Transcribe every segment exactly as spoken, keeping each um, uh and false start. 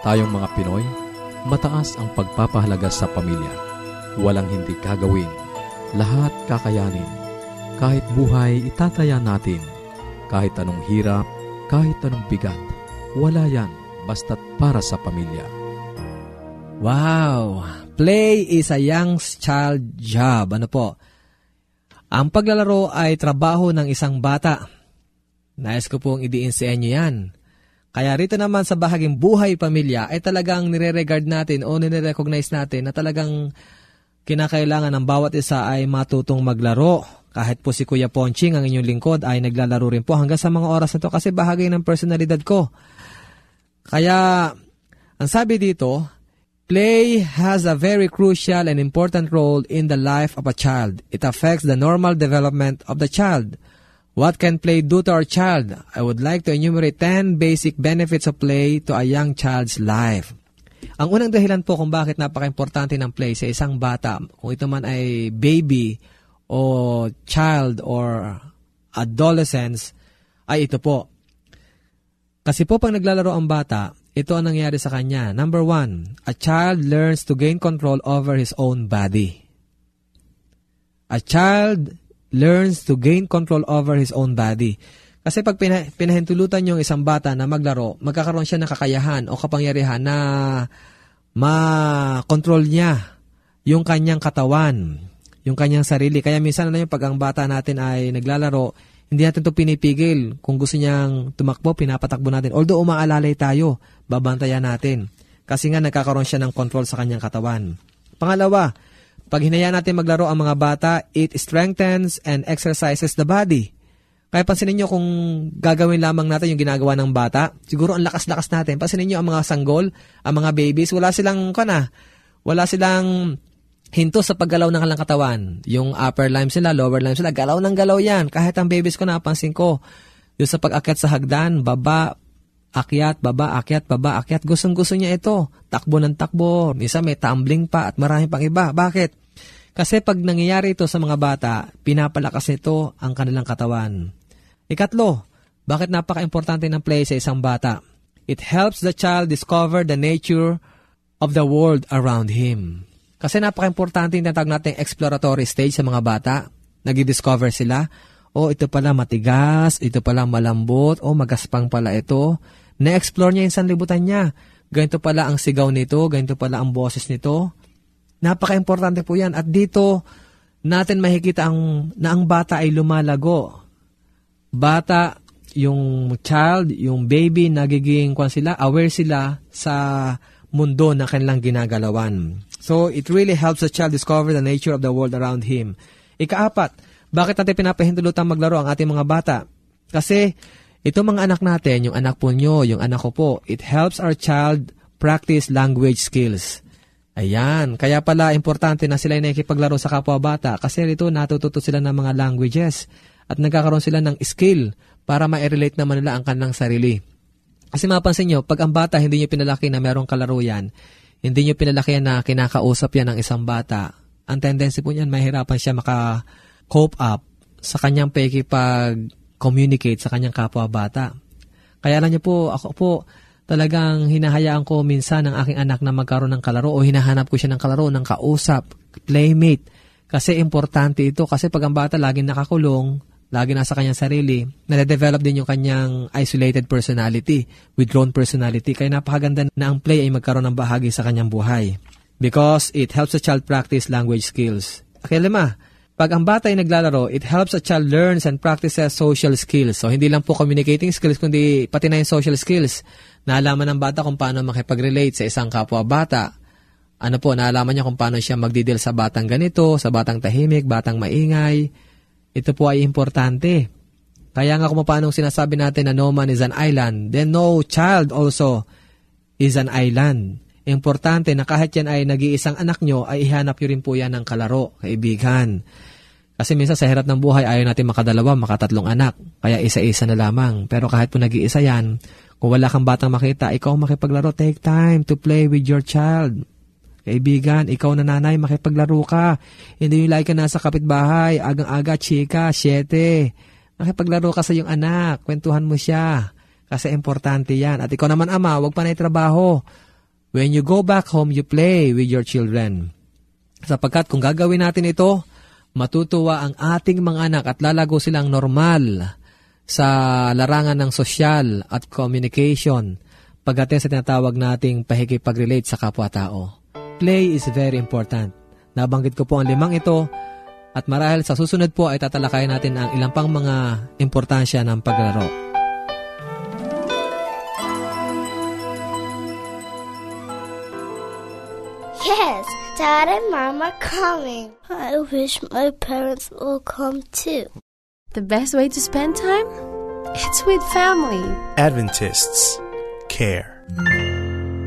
Tayong mga Pinoy, mataas ang pagpapahalaga sa pamilya. Walang hindi kagawin, lahat kakayanin. Kahit buhay, itataya natin. Kahit anong hirap, kahit anong bigat, wala yan basta't para sa pamilya. Wow! Play is a young child job. Ano po? Ang paglalaro ay trabaho ng isang bata. Nais ko pong idiin sa inyo yan. Kaya rito naman sa bahaging buhay pamilya ay talagang nire-regard natin o nire-recognize natin na talagang kinakailangan ng bawat isa ay matutong maglaro. Kahit po si Kuya Ponching, ang inyong lingkod, ay naglalaro rin po hanggang sa mga oras na to kasi bahagi ng personalidad ko. Kaya ang sabi dito, play has a very crucial and important role in the life of a child. It affects the normal development of the child. What can play do to our child? I would like to enumerate ten basic benefits of play to a young child's life. Ang unang dahilan po kung bakit napaka-importante ng play sa isang bata, kung ito man ay baby o child or adolescence, ay ito po. Kasi po pag naglalaro ang bata, ito ang nangyayari sa kanya. Number one, a child learns to gain control over his own body. A child learns to gain control over his own body. Kasi pag pina- pinahintulutan yung isang bata na maglaro, magkakaroon siya ng kakayahan o kapangyarihan na ma-control niya yung kanyang katawan, yung kanyang sarili. Kaya minsan na yung pag ang bata natin ay naglalaro, hindi natin ito pinipigil. Kung gusto niyang tumakbo, pinapatakbo natin. Although umaalalay tayo, babantayan natin. Kasi nga nagkakaroon siya ng control sa kanyang katawan. Pangalawa, pag hinayaan natin maglaro ang mga bata, it strengthens and exercises the body. Kaya pansinin nyo kung gagawin lamang natin yung ginagawa ng bata, siguro ang lakas-lakas natin. Pansinin nyo ang mga sanggol, ang mga babies, wala silang, kana, wala silang hinto sa paggalaw ng kanilang katawan. Yung upper limbs sila, lower limbs sila, galaw ng galaw yan. Kahit ang babies ko, napansin ko, yung sa pag-akyat sa hagdan, baba, akyat, baba, akyat, baba, akyat. Gustong-gusto niya ito. Takbo ng takbo. Minsan may tumbling pa at marami pang iba. Bakit? Kasi pag nangyayari ito sa mga bata, pinapalakas nito ang kanilang katawan. Ikatlo, bakit napaka-importante ng play sa isang bata? It helps the child discover the nature of the world around him. Kasi napaka-importante yung tinatawag nating exploratory stage sa mga bata. Nag-discover sila, oh, ito pala matigas, ito pala malambot, oh, magaspang pala ito. Na-explore niya yung sanlibutan niya. Ganito pala ang sigaw nito, ganito pala ang boses nito. Napaka-importante po yan. At dito, natin makikita ang, na ang bata ay lumalago. Bata, yung child, yung baby, nagiging kwan sila, aware sila sa mundo na kanilang ginagalawan. So, it really helps the child discover the nature of the world around him. Ikaapat, bakit natin pinapahintulutan maglaro ang ating mga bata? Kasi, ito mga anak natin, yung anak po nyo, yung anak ko po, it helps our child practice language skills. Ayan, kaya pala importante na sila ay nakikipaglaro sa kapwa-bata kasi rito natututo sila ng mga languages at nagkakaroon sila ng skill para ma-relate naman nila ang kanilang sarili. Kasi mapansin nyo, pag ang bata hindi nyo pinalaki na merong kalaro yan, hindi nyo pinalaki na kinakausap yan ng isang bata, ang tendency po niyan, mahirapan siya maka-cope up sa kanyang pakikipag-communicate sa kanyang kapwa-bata. Kaya alam nyo po, ako po, talagang hinahayaan ko minsan ang aking anak na magkaroon ng kalaro o hinahanap ko siya ng kalaro, ng kausap, playmate. Kasi importante ito. Kasi pag ang bata laging nakakulong, laging nasa kanyang sarili, nade-develop din yung kanyang isolated personality, withdrawn personality. Kaya napakaganda na ang play ay magkaroon ng bahagi sa kanyang buhay. Because it helps a child practice language skills. Okay, lima. Pag ang bata ay naglalaro, it helps a child learns and practices social skills. So, hindi lang po communicating skills, kundi pati na yung social skills. Naalaman ng bata kung paano makipag-relate sa isang kapwa-bata. Ano po, naalaman niya kung paano siya magdidil sa batang ganito, sa batang tahimik, batang maingay. Ito po ay importante. Kaya nga kung paano sinasabi natin na no man is an island, then no child also is an island. Importante na kahit yan ay nag-iisang anak nyo, ay ihanap nyo rin po yan ng kalaro, kaibigan. Kasi minsan sa hirap ng buhay, ayaw natin makadalawa, makatatlong anak. Kaya isa-isa na lamang. Pero kahit po nag-iisa yan, kung wala kang batang makita, ikaw makipaglaro. Take time to play with your child. Kaibigan, ikaw na nanay, makipaglaro ka. Hindi yung like ka nasa kapitbahay, agang-aga, chika, siyete. Makipaglaro ka sa iyong anak, kwentuhan mo siya. Kasi importante yan. At ikaw naman ama, huwag pa na itrabaho. When you go back home, you play with your children. Sapagkat kung gagawin natin ito, matutuwa ang ating mga anak at lalago silang normal sa larangan ng sosyal at communication pagdating sa tinatawag nating pakikipag-relate sa kapwa-tao. Play is very important. Nabanggit ko po ang limang ito at marahil sa susunod po ay tatalakayin natin ang ilang pang mga importansya ng paglaro. Yes, Dad and Mom are coming. I wish my parents will come too. The best way to spend time? It's with family. Adventists care.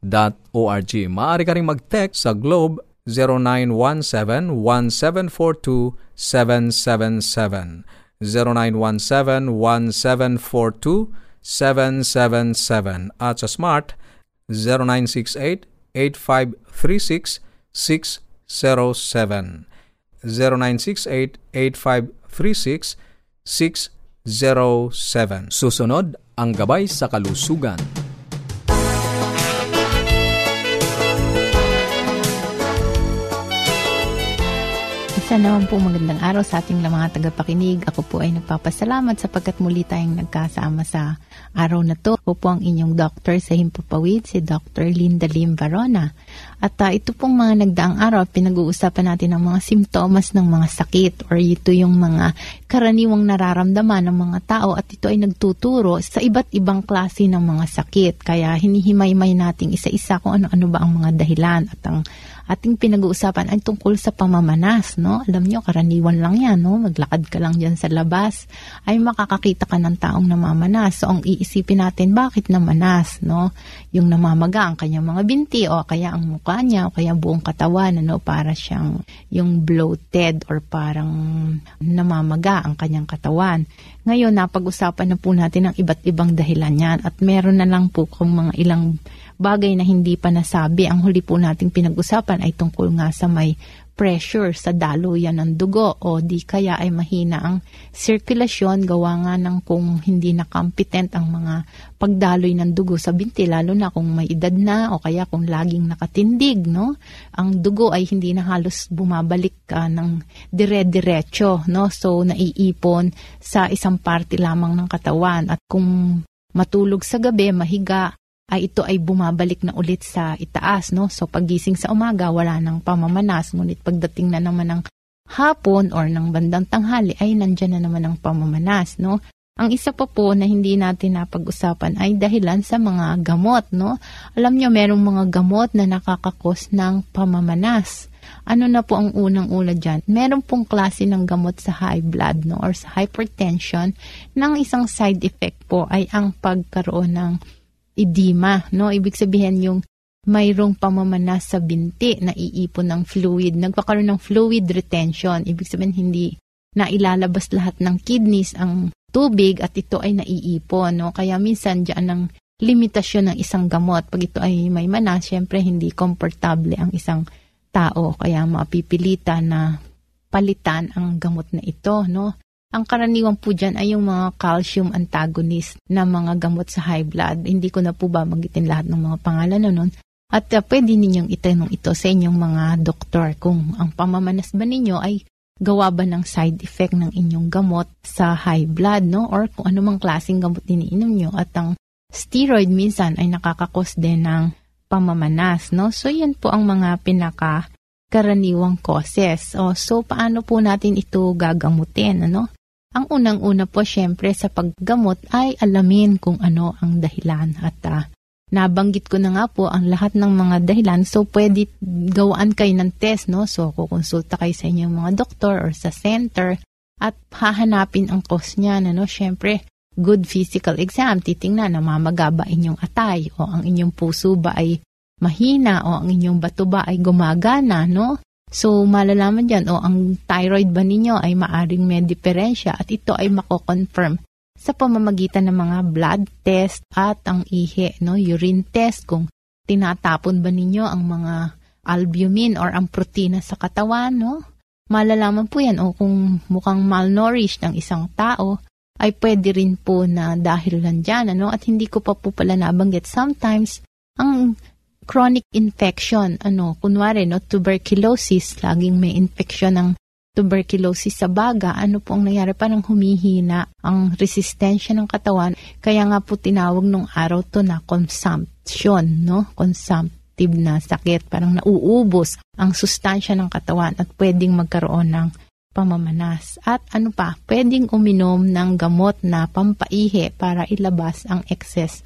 dot org. Maaari ka rin mag-text sa Globe zero nine one seven, one seven four two, seven seven seven. zero nine one seven, one seven four two, seven seven seven. At sa Smart zero nine six eight, eight five three six, six seven seven. zero nine six eight, eight five three six, six zero seven. Susunod ang Gabay sa Kalusugan. Isa naman po magandang araw sa ating mga tagapakinig. Ako po ay nagpapasalamat sapagkat muli tayong nagkasama sa araw na to. Ako po ang inyong doctor sa Himpapawid, si Doctor Linda Lim Barona. At uh, ito pong mga nagdaang araw, pinag-uusapan natin ang mga simptomas ng mga sakit or ito yung mga karaniwang nararamdaman ng mga tao at ito ay nagtuturo sa iba't ibang klase ng mga sakit. Kaya hinihimay-may natin isa-isa kung ano-ano ba ang mga dahilan at ang ating pinag-uusapan ay tungkol sa pamamanas, no? alam nyo, karaniwan lang yan, no? Maglakad ka lang dyan sa labas, ay makakakita ka ng taong namamanas. So, ang iisipin natin, bakit namanas, no? Yung namamaga ang kanyang mga binti, o kaya ang mukha niya, o kaya buong katawan, ano? Para siyang yung bloated, or parang namamaga ang kanyang katawan. Ngayon, napag-usapan na po natin ang iba't ibang dahilan yan, at meron na lang po kung mga ilang bagay na hindi pa nasabi. Ang huli po nating pinag-usapan ay tungkol nga sa may pressure sa daluyan ng dugo, o di kaya ay mahina ang sirkulasyon, gawa nga ng kung hindi na competent ang mga pagdaloy ng dugo sa binti, lalo na kung may edad na o kaya kung laging nakatindig, no? Ang dugo ay hindi na halos bumabalik uh, ng dire-diretso, no? So, naiipon sa isang parte lamang ng katawan, at kung matulog sa gabi, mahiga, ay ito ay bumabalik na ulit sa itaas, no? So, paggising sa umaga, wala nang pamamanas. Ngunit pagdating na naman ng hapon or ng bandang tanghali, ay nandyan na naman ang pamamanas, no? Ang isa pa po na hindi natin napag-usapan ay dahilan sa mga gamot, no? Alam nyo, merong mga gamot na nakakakos ng pamamanas. Ano na po ang unang-una dyan? Meron pong klase ng gamot sa high blood, no? Or sa hypertension, ng isang side effect po ay ang pagkaroon ng edema, no? Ibig sabihin yung mayroong pamamanas sa binti, na iipon ng fluid, nagpakaroon ng fluid retention. Ibig sabihin hindi na ilalabas lahat ng kidneys ang tubig at ito ay naiipon, no? Kaya minsan diyan ang limitasyon ng isang gamot. Pag ito ay may manas, syempre hindi komportable ang isang tao, kaya mapipilitan na palitan ang gamot na ito, no? Ang karaniwang po dyan ay yung mga calcium antagonist na mga gamot sa high blood. Hindi ko na po ba magitin lahat ng mga pangalan na nun. At uh, pwede ninyong itanong ito sa inyong mga doktor kung ang pamamanas ba ninyo ay gawa ba ng side effect ng inyong gamot sa high blood, no? Or kung anumang klaseng gamot iniinom nyo. At ang steroid minsan ay nakakakos din ng pamamanas, no? So, yan po ang mga pinaka-karaniwang causes. O, so, paano po natin ito gagamutin, ano? Ang unang-una po, syempre, sa paggamot ay alamin kung ano ang dahilan. At uh, nabanggit ko na nga po ang lahat ng mga dahilan. So, pwede gawaan kayo ng test, no? So, kukonsulta kayo sa inyong mga doktor or sa center at hahanapin ang cause niya, ano? Syempre, good physical exam. Titingnan, namamaga ba inyong atay? O ang inyong puso ba ay mahina? O ang inyong bato ba ay gumagana, no? So, malalaman dyan, o ang thyroid ba ninyo ay maaring may diferensya, at ito ay makoconfirm sa pamamagitan ng mga blood test at ang ihe, no? Urine test, kung tinatapon ba ninyo ang mga albumin or ang protina sa katawan, no? Malalaman po yan, o kung mukhang malnourished ang isang tao, ay pwede rin po na dahil lang dyan, ano? At hindi ko pa po pala nabanggit, sometimes ang chronic infection, ano, kunwari, no, tuberculosis, laging may infection ng tuberculosis sa baga, ano po ang nangyari, parang humihina ang resistensya ng katawan, kaya nga po tinawag nung araw to na consumption, no, consumptive na sakit, parang nauubos ang sustansya ng katawan at pwedeng magkaroon ng pamamanas. At ano pa, pwedeng uminom ng gamot na pampaihi para ilabas ang excess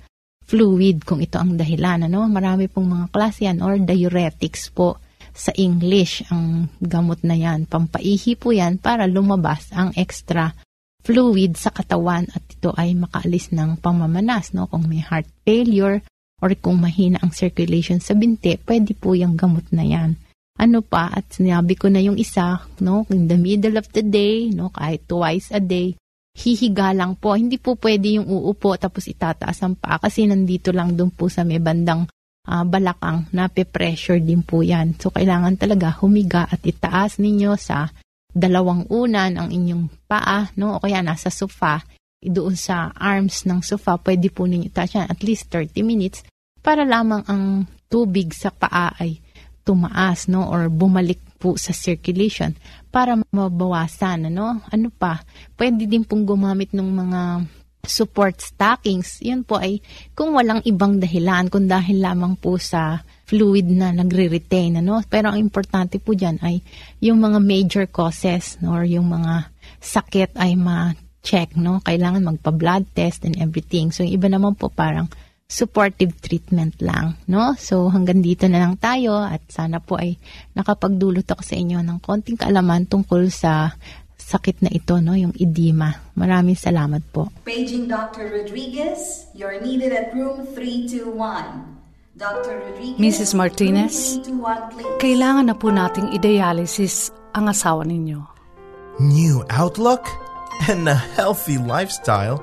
fluid kung ito ang dahilan, ano? Marami pong mga klase yan, or diuretics po sa English ang gamot na yan. Pampaihi po yan para lumabas ang extra fluid sa katawan at ito ay makaalis ng pamamanas, no? Kung may heart failure or kung mahina ang circulation sa binti, pwede po yung gamot na yan. Ano pa, at sinabi ko na yung isa, no? In the middle of the day, no? Kahit twice a day, hihiga lang po. Hindi po pwede yung uupo tapos itataas ang paa kasi nandito lang doon po sa may bandang uh, balakang, nape-pressure din po yan. So, kailangan talaga humiga at itaas ninyo sa dalawang unan ang inyong paa, no? O kaya nasa sofa, doon sa arms ng sofa, pwede po ninyo itaas yan at least thirty minutes para lamang ang tubig sa paa ay tumaas, no? Or bumalik po sa circulation para mabawasan, ano? Ano pa? Pwede din pong gumamit ng mga support stockings. Yun po ay kung walang ibang dahilan, kung dahil lamang po sa fluid na nagre-retain, ano? Pero ang importante po dyan ay yung mga major causes, no? Or yung mga sakit ay ma-check, no? Kailangan magpa-blood test and everything. So, yung iba naman po parang supportive treatment lang, no? So, hanggang dito na lang tayo at sana po ay nakapagdulot ako sa inyo ng konting kaalaman tungkol sa sakit na ito, no? Yung edema. Maraming salamat po. Paging Doctor Rodriguez, you're needed at room three two one. Doctor Rodriguez, Missus Martinez, three two one, kailangan na po nating i-dialysis ang asawa ninyo. New outlook and a healthy lifestyle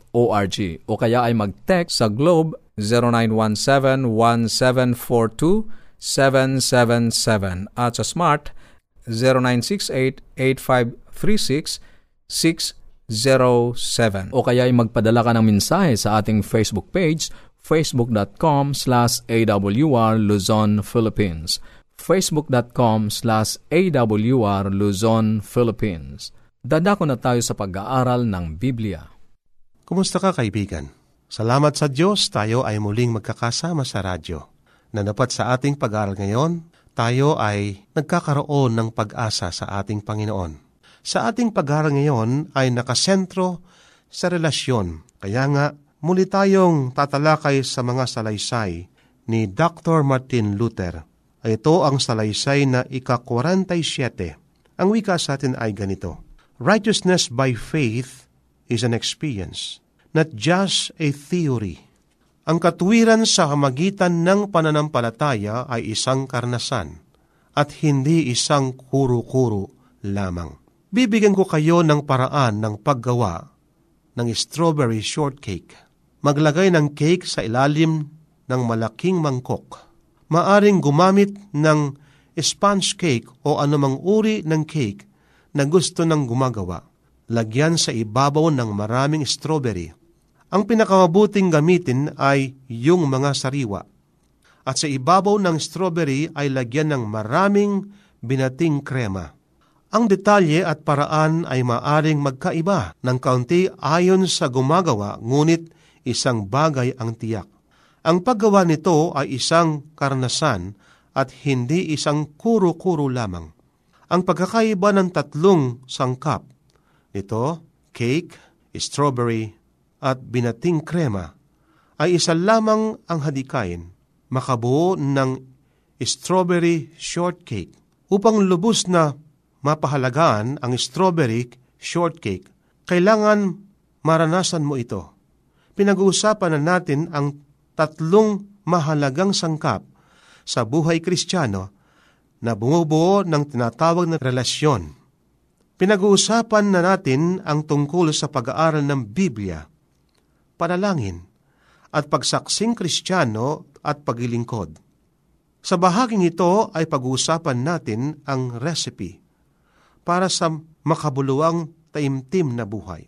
org o kaya ay mag-text sa Globe zero nine one seven one seven four two seven seven seven at sa Smart zero nine six eight eight five three six six zero seven. O kaya ay magpadala ka ng mensahe sa ating Facebook page, facebook dot com slash a w r Luzon, Philippines. facebook dot com slash a w r Luzon, Philippines. Dadako na tayo sa pag-aaral ng Biblia. Kumusta ka, kaibigan? Salamat sa Diyos, tayo ay muling magkakasama sa radyo. Nanapat sa ating pag-aaral ngayon, tayo ay nagkakaroon ng pag-asa sa ating Panginoon. Sa ating pag-aaral ngayon ay nakasentro sa relasyon. Kaya nga, muli tayong tatalakay sa mga salaysay ni Doctor Martin Luther. Ito ang salaysay na ika-forty-seven. Ang wika sa atin ay ganito: Righteousness by faith is an experience, not just a theory. Ang katuwiran sa hamagitan ng pananampalataya ay isang karanasan at hindi isang kuro-kuro lamang. Bibigyan ko kayo ng paraan ng paggawa ng strawberry shortcake. Maglagay ng cake sa ilalim ng malaking mangkok. Maaring gumamit ng sponge cake o anumang uri ng cake na gusto ng gumagawa. Lagyan sa ibabaw ng maraming strawberry. Ang pinakamabuting gamitin ay yung mga sariwa. At sa ibabaw ng strawberry ay lagyan ng maraming binating krema. Ang detalye at paraan ay maaring magkaiba ng kaunti ayon sa gumagawa, ngunit isang bagay ang tiyak. Ang paggawa nito ay isang karanasan at hindi isang kuro-kuro lamang. Ang pagkakaiba ng tatlong sangkap, ito, cake, strawberry, at binating krema, ay isa lamang ang hadikain, makabuo ng strawberry shortcake. Upang lubos na mapahalagaan ang strawberry shortcake, kailangan maranasan mo ito. Pinag-uusapan na natin ang tatlong mahalagang sangkap sa buhay Kristiyano na bumubuo ng tinatawag na relasyon. Pinag-uusapan na natin ang tungkol sa pag-aaral ng Biblia, panalangin, at pagsaksing Kristiyano at paglilingkod. Sa bahaging ito ay pag-uusapan natin ang recipe para sa makabuluang taimtim na buhay.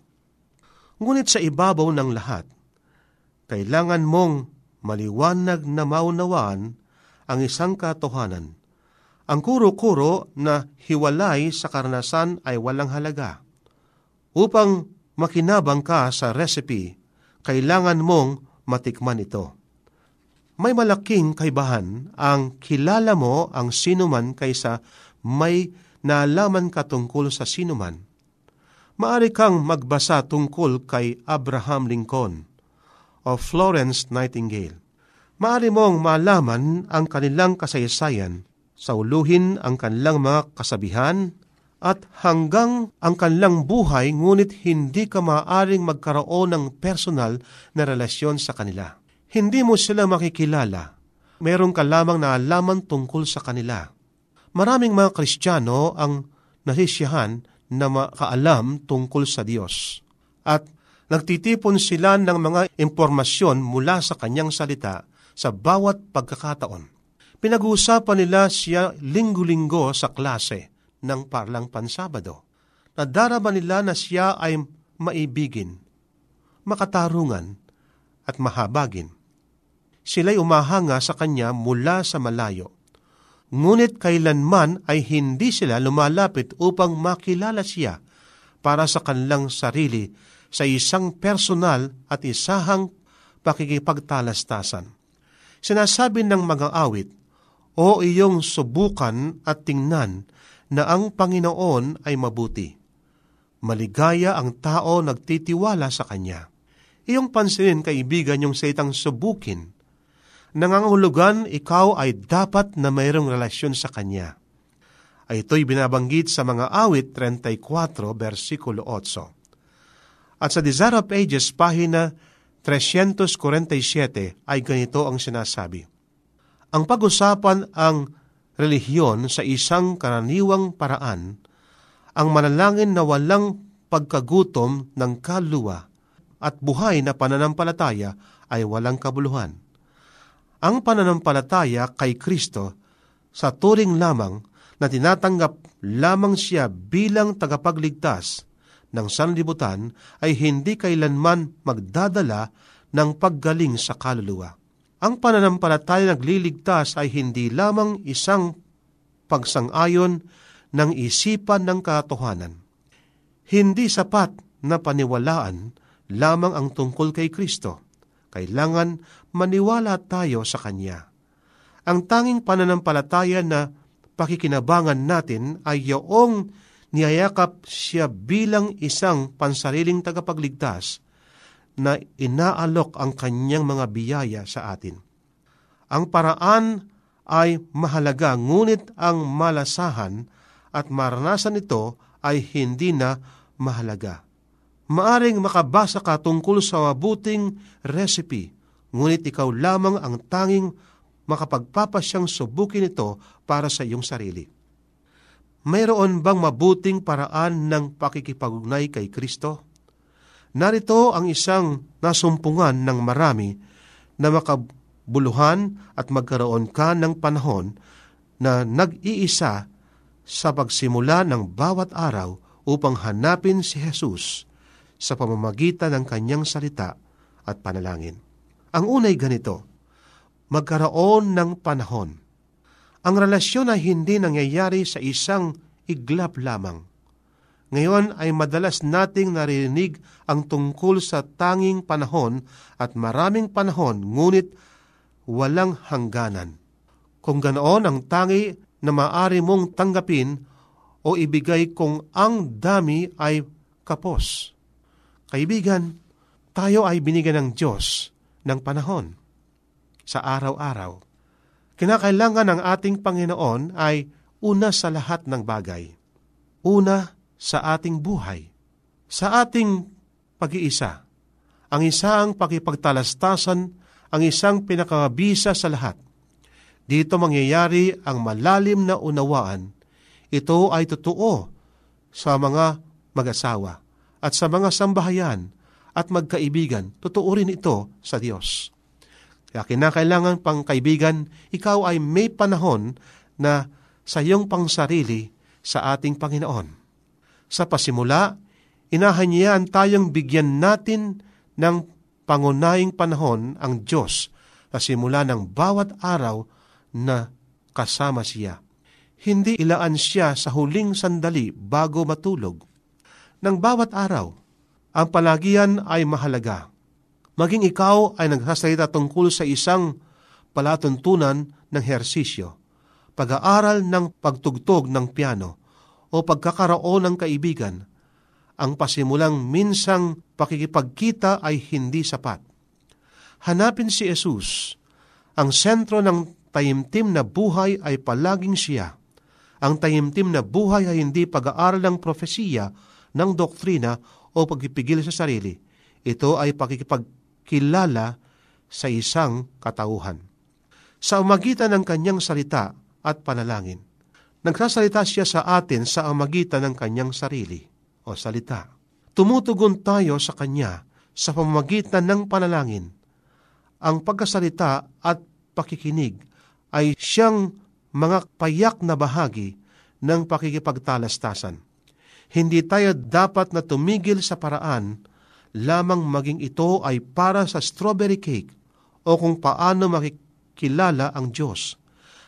Ngunit sa ibabaw ng lahat, kailangan mong maliwanag na maunawaan ang isang katotohanan. Ang kuro-kuro na hiwalay sa karanasan ay walang halaga. Upang makinabang ka sa recipe, kailangan mong matikman ito. May malaking kaibahan ang kilala mo ang sinuman kaysa may naalaman ka tungkol sa sinuman. Maari kang magbasa tungkol kay Abraham Lincoln o Florence Nightingale. Maari mong malaman ang kanilang kasaysayan, sauluhin ang kanilang mga kasabihan at hanggang ang kanilang buhay, ngunit hindi ka maaaring magkaroon ng personal na relasyon sa kanila. Hindi mo sila makikilala. Meron ka lamang naalaman tungkol sa kanila. Maraming mga Kristiyano ang nasisiyahan na makaalam tungkol sa Diyos at nagtitipon sila ng mga impormasyon mula sa Kanyang salita sa bawat pagkakataon. Pinag-uusapan nila siya linggo-linggo sa klase ng Parlang Pansabado. Nadarama nila na siya ay maibigin, makatarungan, at mahabagin. sila'y umahanga sa kanya mula sa malayo. Ngunit kailanman ay hindi sila lumalapit upang makilala siya para sa kanilang sarili sa isang personal at isahang pakikipagtalastasan. Sinasabi ng mga awit, "O iyong subukan at tingnan na ang Panginoon ay mabuti. Maligaya ang tao nagtitiwala sa Kanya." Iyong pansinin, kaibigan, yung saitang subukin. Nangangahulugan, ikaw ay dapat na mayroong relasyon sa Kanya. Ay ito'y binabanggit sa mga awit thirty-four, versikulo eight. At sa Desire of Ages, pahina three forty-seven, ay ganito ang sinasabi. Ang pag-usapan ang relihiyon sa isang karaniwang paraan, ang manalangin na walang pagkagutom ng kaluluwa at buhay na pananampalataya ay walang kabuluhan. Ang pananampalataya kay Kristo sa turing lamang na tinatanggap lamang siya bilang tagapagligtas ng sanlibutan ay hindi kailanman magdadala ng paggaling sa kaluluwa. Ang pananampalataya nagliligtas ay hindi lamang isang pagsang-ayon ng isipan ng katotohanan. Hindi sapat na paniwalaan lamang ang tungkol kay Kristo. Kailangan maniwala tayo sa Kanya. Ang tanging pananampalataya na pakikinabangan natin ay yaong niyayakap siya bilang isang pansariling tagapagligtas na inaalok ang Kanyang mga biyaya sa atin. Ang paraan ay mahalaga, ngunit ang malasahan at maranasan ito ay hindi na mahalaga. Maaring makabasa ka tungkol sa mabuting recipe, ngunit ikaw lamang ang tanging makapagpapasyang subukin ito para sa iyong sarili. Mayroon bang mabuting paraan ng pakikipag-ugnay kay Kristo? Narito ang isang nasumpungan ng marami na makabuluhan at magkaroon ka ng panahon na nag-iisa sa pagsimula ng bawat araw upang hanapin si Jesus sa pamamagitan ng Kanyang salita at panalangin. Ang unay ganito, magkaroon ng panahon. Ang relasyon ay hindi nangyayari sa isang iglap lamang. Ngayon ay madalas nating narinig ang tungkol sa tanging panahon at maraming panahon, ngunit walang hangganan. Kung ganoon ang tangi na maaari mong tanggapin o ibigay kung ang dami ay kapos. Kaibigan, tayo ay binigyan ng Diyos ng panahon sa araw-araw. Kinakailangan ng ating Panginoon ay una sa lahat ng bagay. Una sa ating buhay, sa ating pag-iisa, ang isang pakipagtalastasan, ang isang pinakabisa sa lahat. Dito mangyayari ang malalim na unawaan. Ito ay totoo sa mga mag-asawa at sa mga sambahayan at magkaibigan, totoo rin ito sa Diyos. Kaya kinakailangan pang kaibigan, ikaw ay may panahon na sa iyong pangsarili sa ating Panginoon. Sa pasimula, inahanyaan tayong bigyan natin ng pangunahing panahon ang Diyos sa simula ng bawat araw na kasama siya. Hindi ilaan siya sa huling sandali bago matulog. Nang bawat araw, ang palagian ay mahalaga. Maging ikaw ay nagsasalita tungkol sa isang palatuntunan ng hersisyo, pag-aaral ng pagtugtog ng piano, o pagkakaroon ng kaibigan, ang pasimulang minsang pakikipagkita ay hindi sapat. Hanapin si Jesus. Ang sentro ng taimtim na buhay ay palaging siya. Ang taimtim na buhay ay hindi pag-aaral ng propesiya, ng doktrina o pagpipigil sa sarili. Ito ay pakikipagkilala sa isang katauhan. Sa umagitan ng Kanyang salita at panalangin, nagsasalita siya sa atin sa umagitan ng Kanyang sarili o salita. Tumutugon tayo sa Kanya sa pamamagitan ng panalangin. Ang pagkasalita at pakikinig ay siyang mga payak na bahagi ng pakikipagtalastasan. Hindi tayo dapat na tumigil sa paraan, lamang maging ito ay para sa strawberry cake o kung paano makikilala ang Diyos.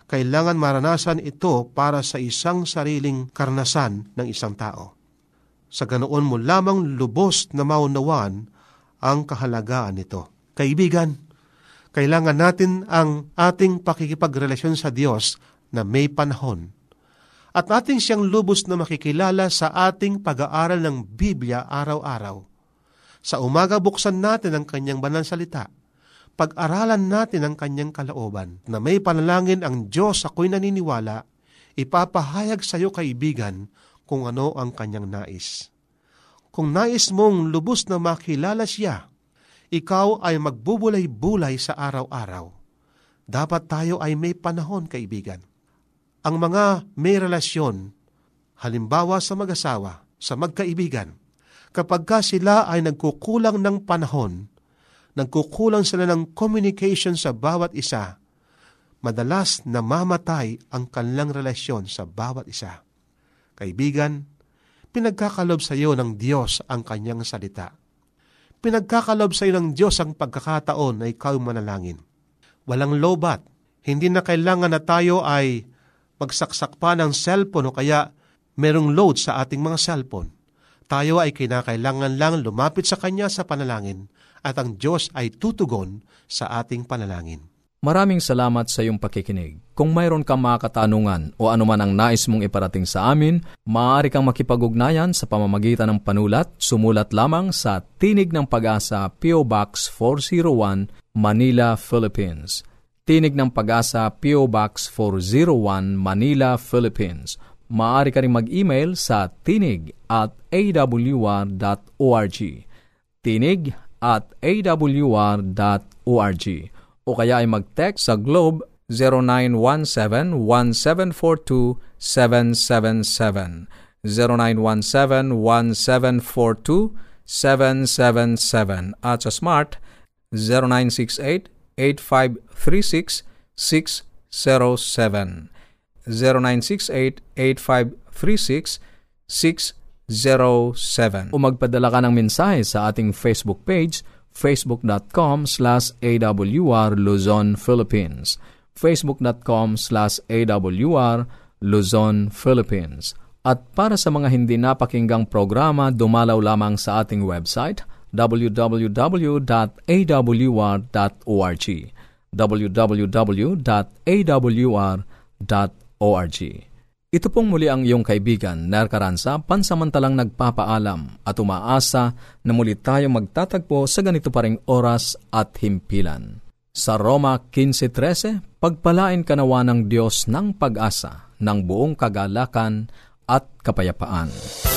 Kailangan maranasan ito para sa isang sariling karanasan ng isang tao. Sa ganoon mo lamang lubos na maunawan ang kahalagaan nito. Kaibigan, kailangan natin ang ating pakikipagrelasyon sa Diyos na may panahon. At ating siyang lubos na makikilala sa ating pag-aaral ng Biblia araw-araw. Sa umaga, buksan natin ang kanyang banal salita. Pag-aralan natin ang kanyang kalooban na may panalangin ang Diyos, ako'y naniniwala, ipapahayag sa iyo, kaibigan, kung ano ang kanyang nais. Kung nais mong lubos na makilala siya, ikaw ay magbubulay-bulay sa araw-araw. Dapat tayo ay may panahon, kaibigan. Ang mga may relasyon, halimbawa sa mag-asawa, sa magkaibigan, kapag ka sila ay nagkukulang ng panahon, nagkukulang sila ng communication sa bawat isa, madalas namamatay ang kanilang relasyon sa bawat isa. Kaibigan, pinagkakalob sa iyo ng Diyos ang kanyang salita. Pinagkakalob sa iyo ng Diyos ang pagkakataon na ikaw manalangin. Walang lobat. Hindi na kailangan na tayo ay magsaksak pa ng cellphone o kaya merong load sa ating mga cellphone. Tayo ay kinakailangan lang lumapit sa Kanya sa panalangin, at ang Diyos ay tutugon sa ating panalangin. Maraming salamat sa iyong pakikinig. Kung mayroon kang mga katanungan o anuman ang nais mong iparating sa amin, maaari kang makipag-ugnayan sa pamamagitan ng panulat. Sumulat lamang sa Tinig ng Pag-asa, P O. Box four oh one, Manila, Philippines. Tinig ng Pag-asa, P O. Box four oh one, Manila, Philippines. Maaari ka rin mag-email sa tinig at a w r dot org. tinig at a w r dot org. O kaya ay mag-text sa Globe zero nine one seven one seven four two seven seven seven. zero nine one seven one seven four two seven seven seven. At sa Smart zero nine six eight eight five three six six zero seven. zero nine six eight eight five three six six zero seven. O magpadala ka ng mensahe sa ating Facebook page, facebook.com slash awr Luzon, Philippines. facebook.com slash awr Luzon, Philippines. At para sa mga hindi napakinggang programa, dumalaw lamang sa ating website, w w w dot a w r dot org. w w w dot a w r dot org. Ito pong muli ang iyong kaibigan, Ner Caranza, pansamantalang nagpapaalam at umaasa na muli tayo magtatagpo sa ganito pa ring oras at himpilan. Sa Roma fifteen thirteen, pagpalain ka nawa ng Diyos ng pag-asa, ng buong kagalakan at kapayapaan.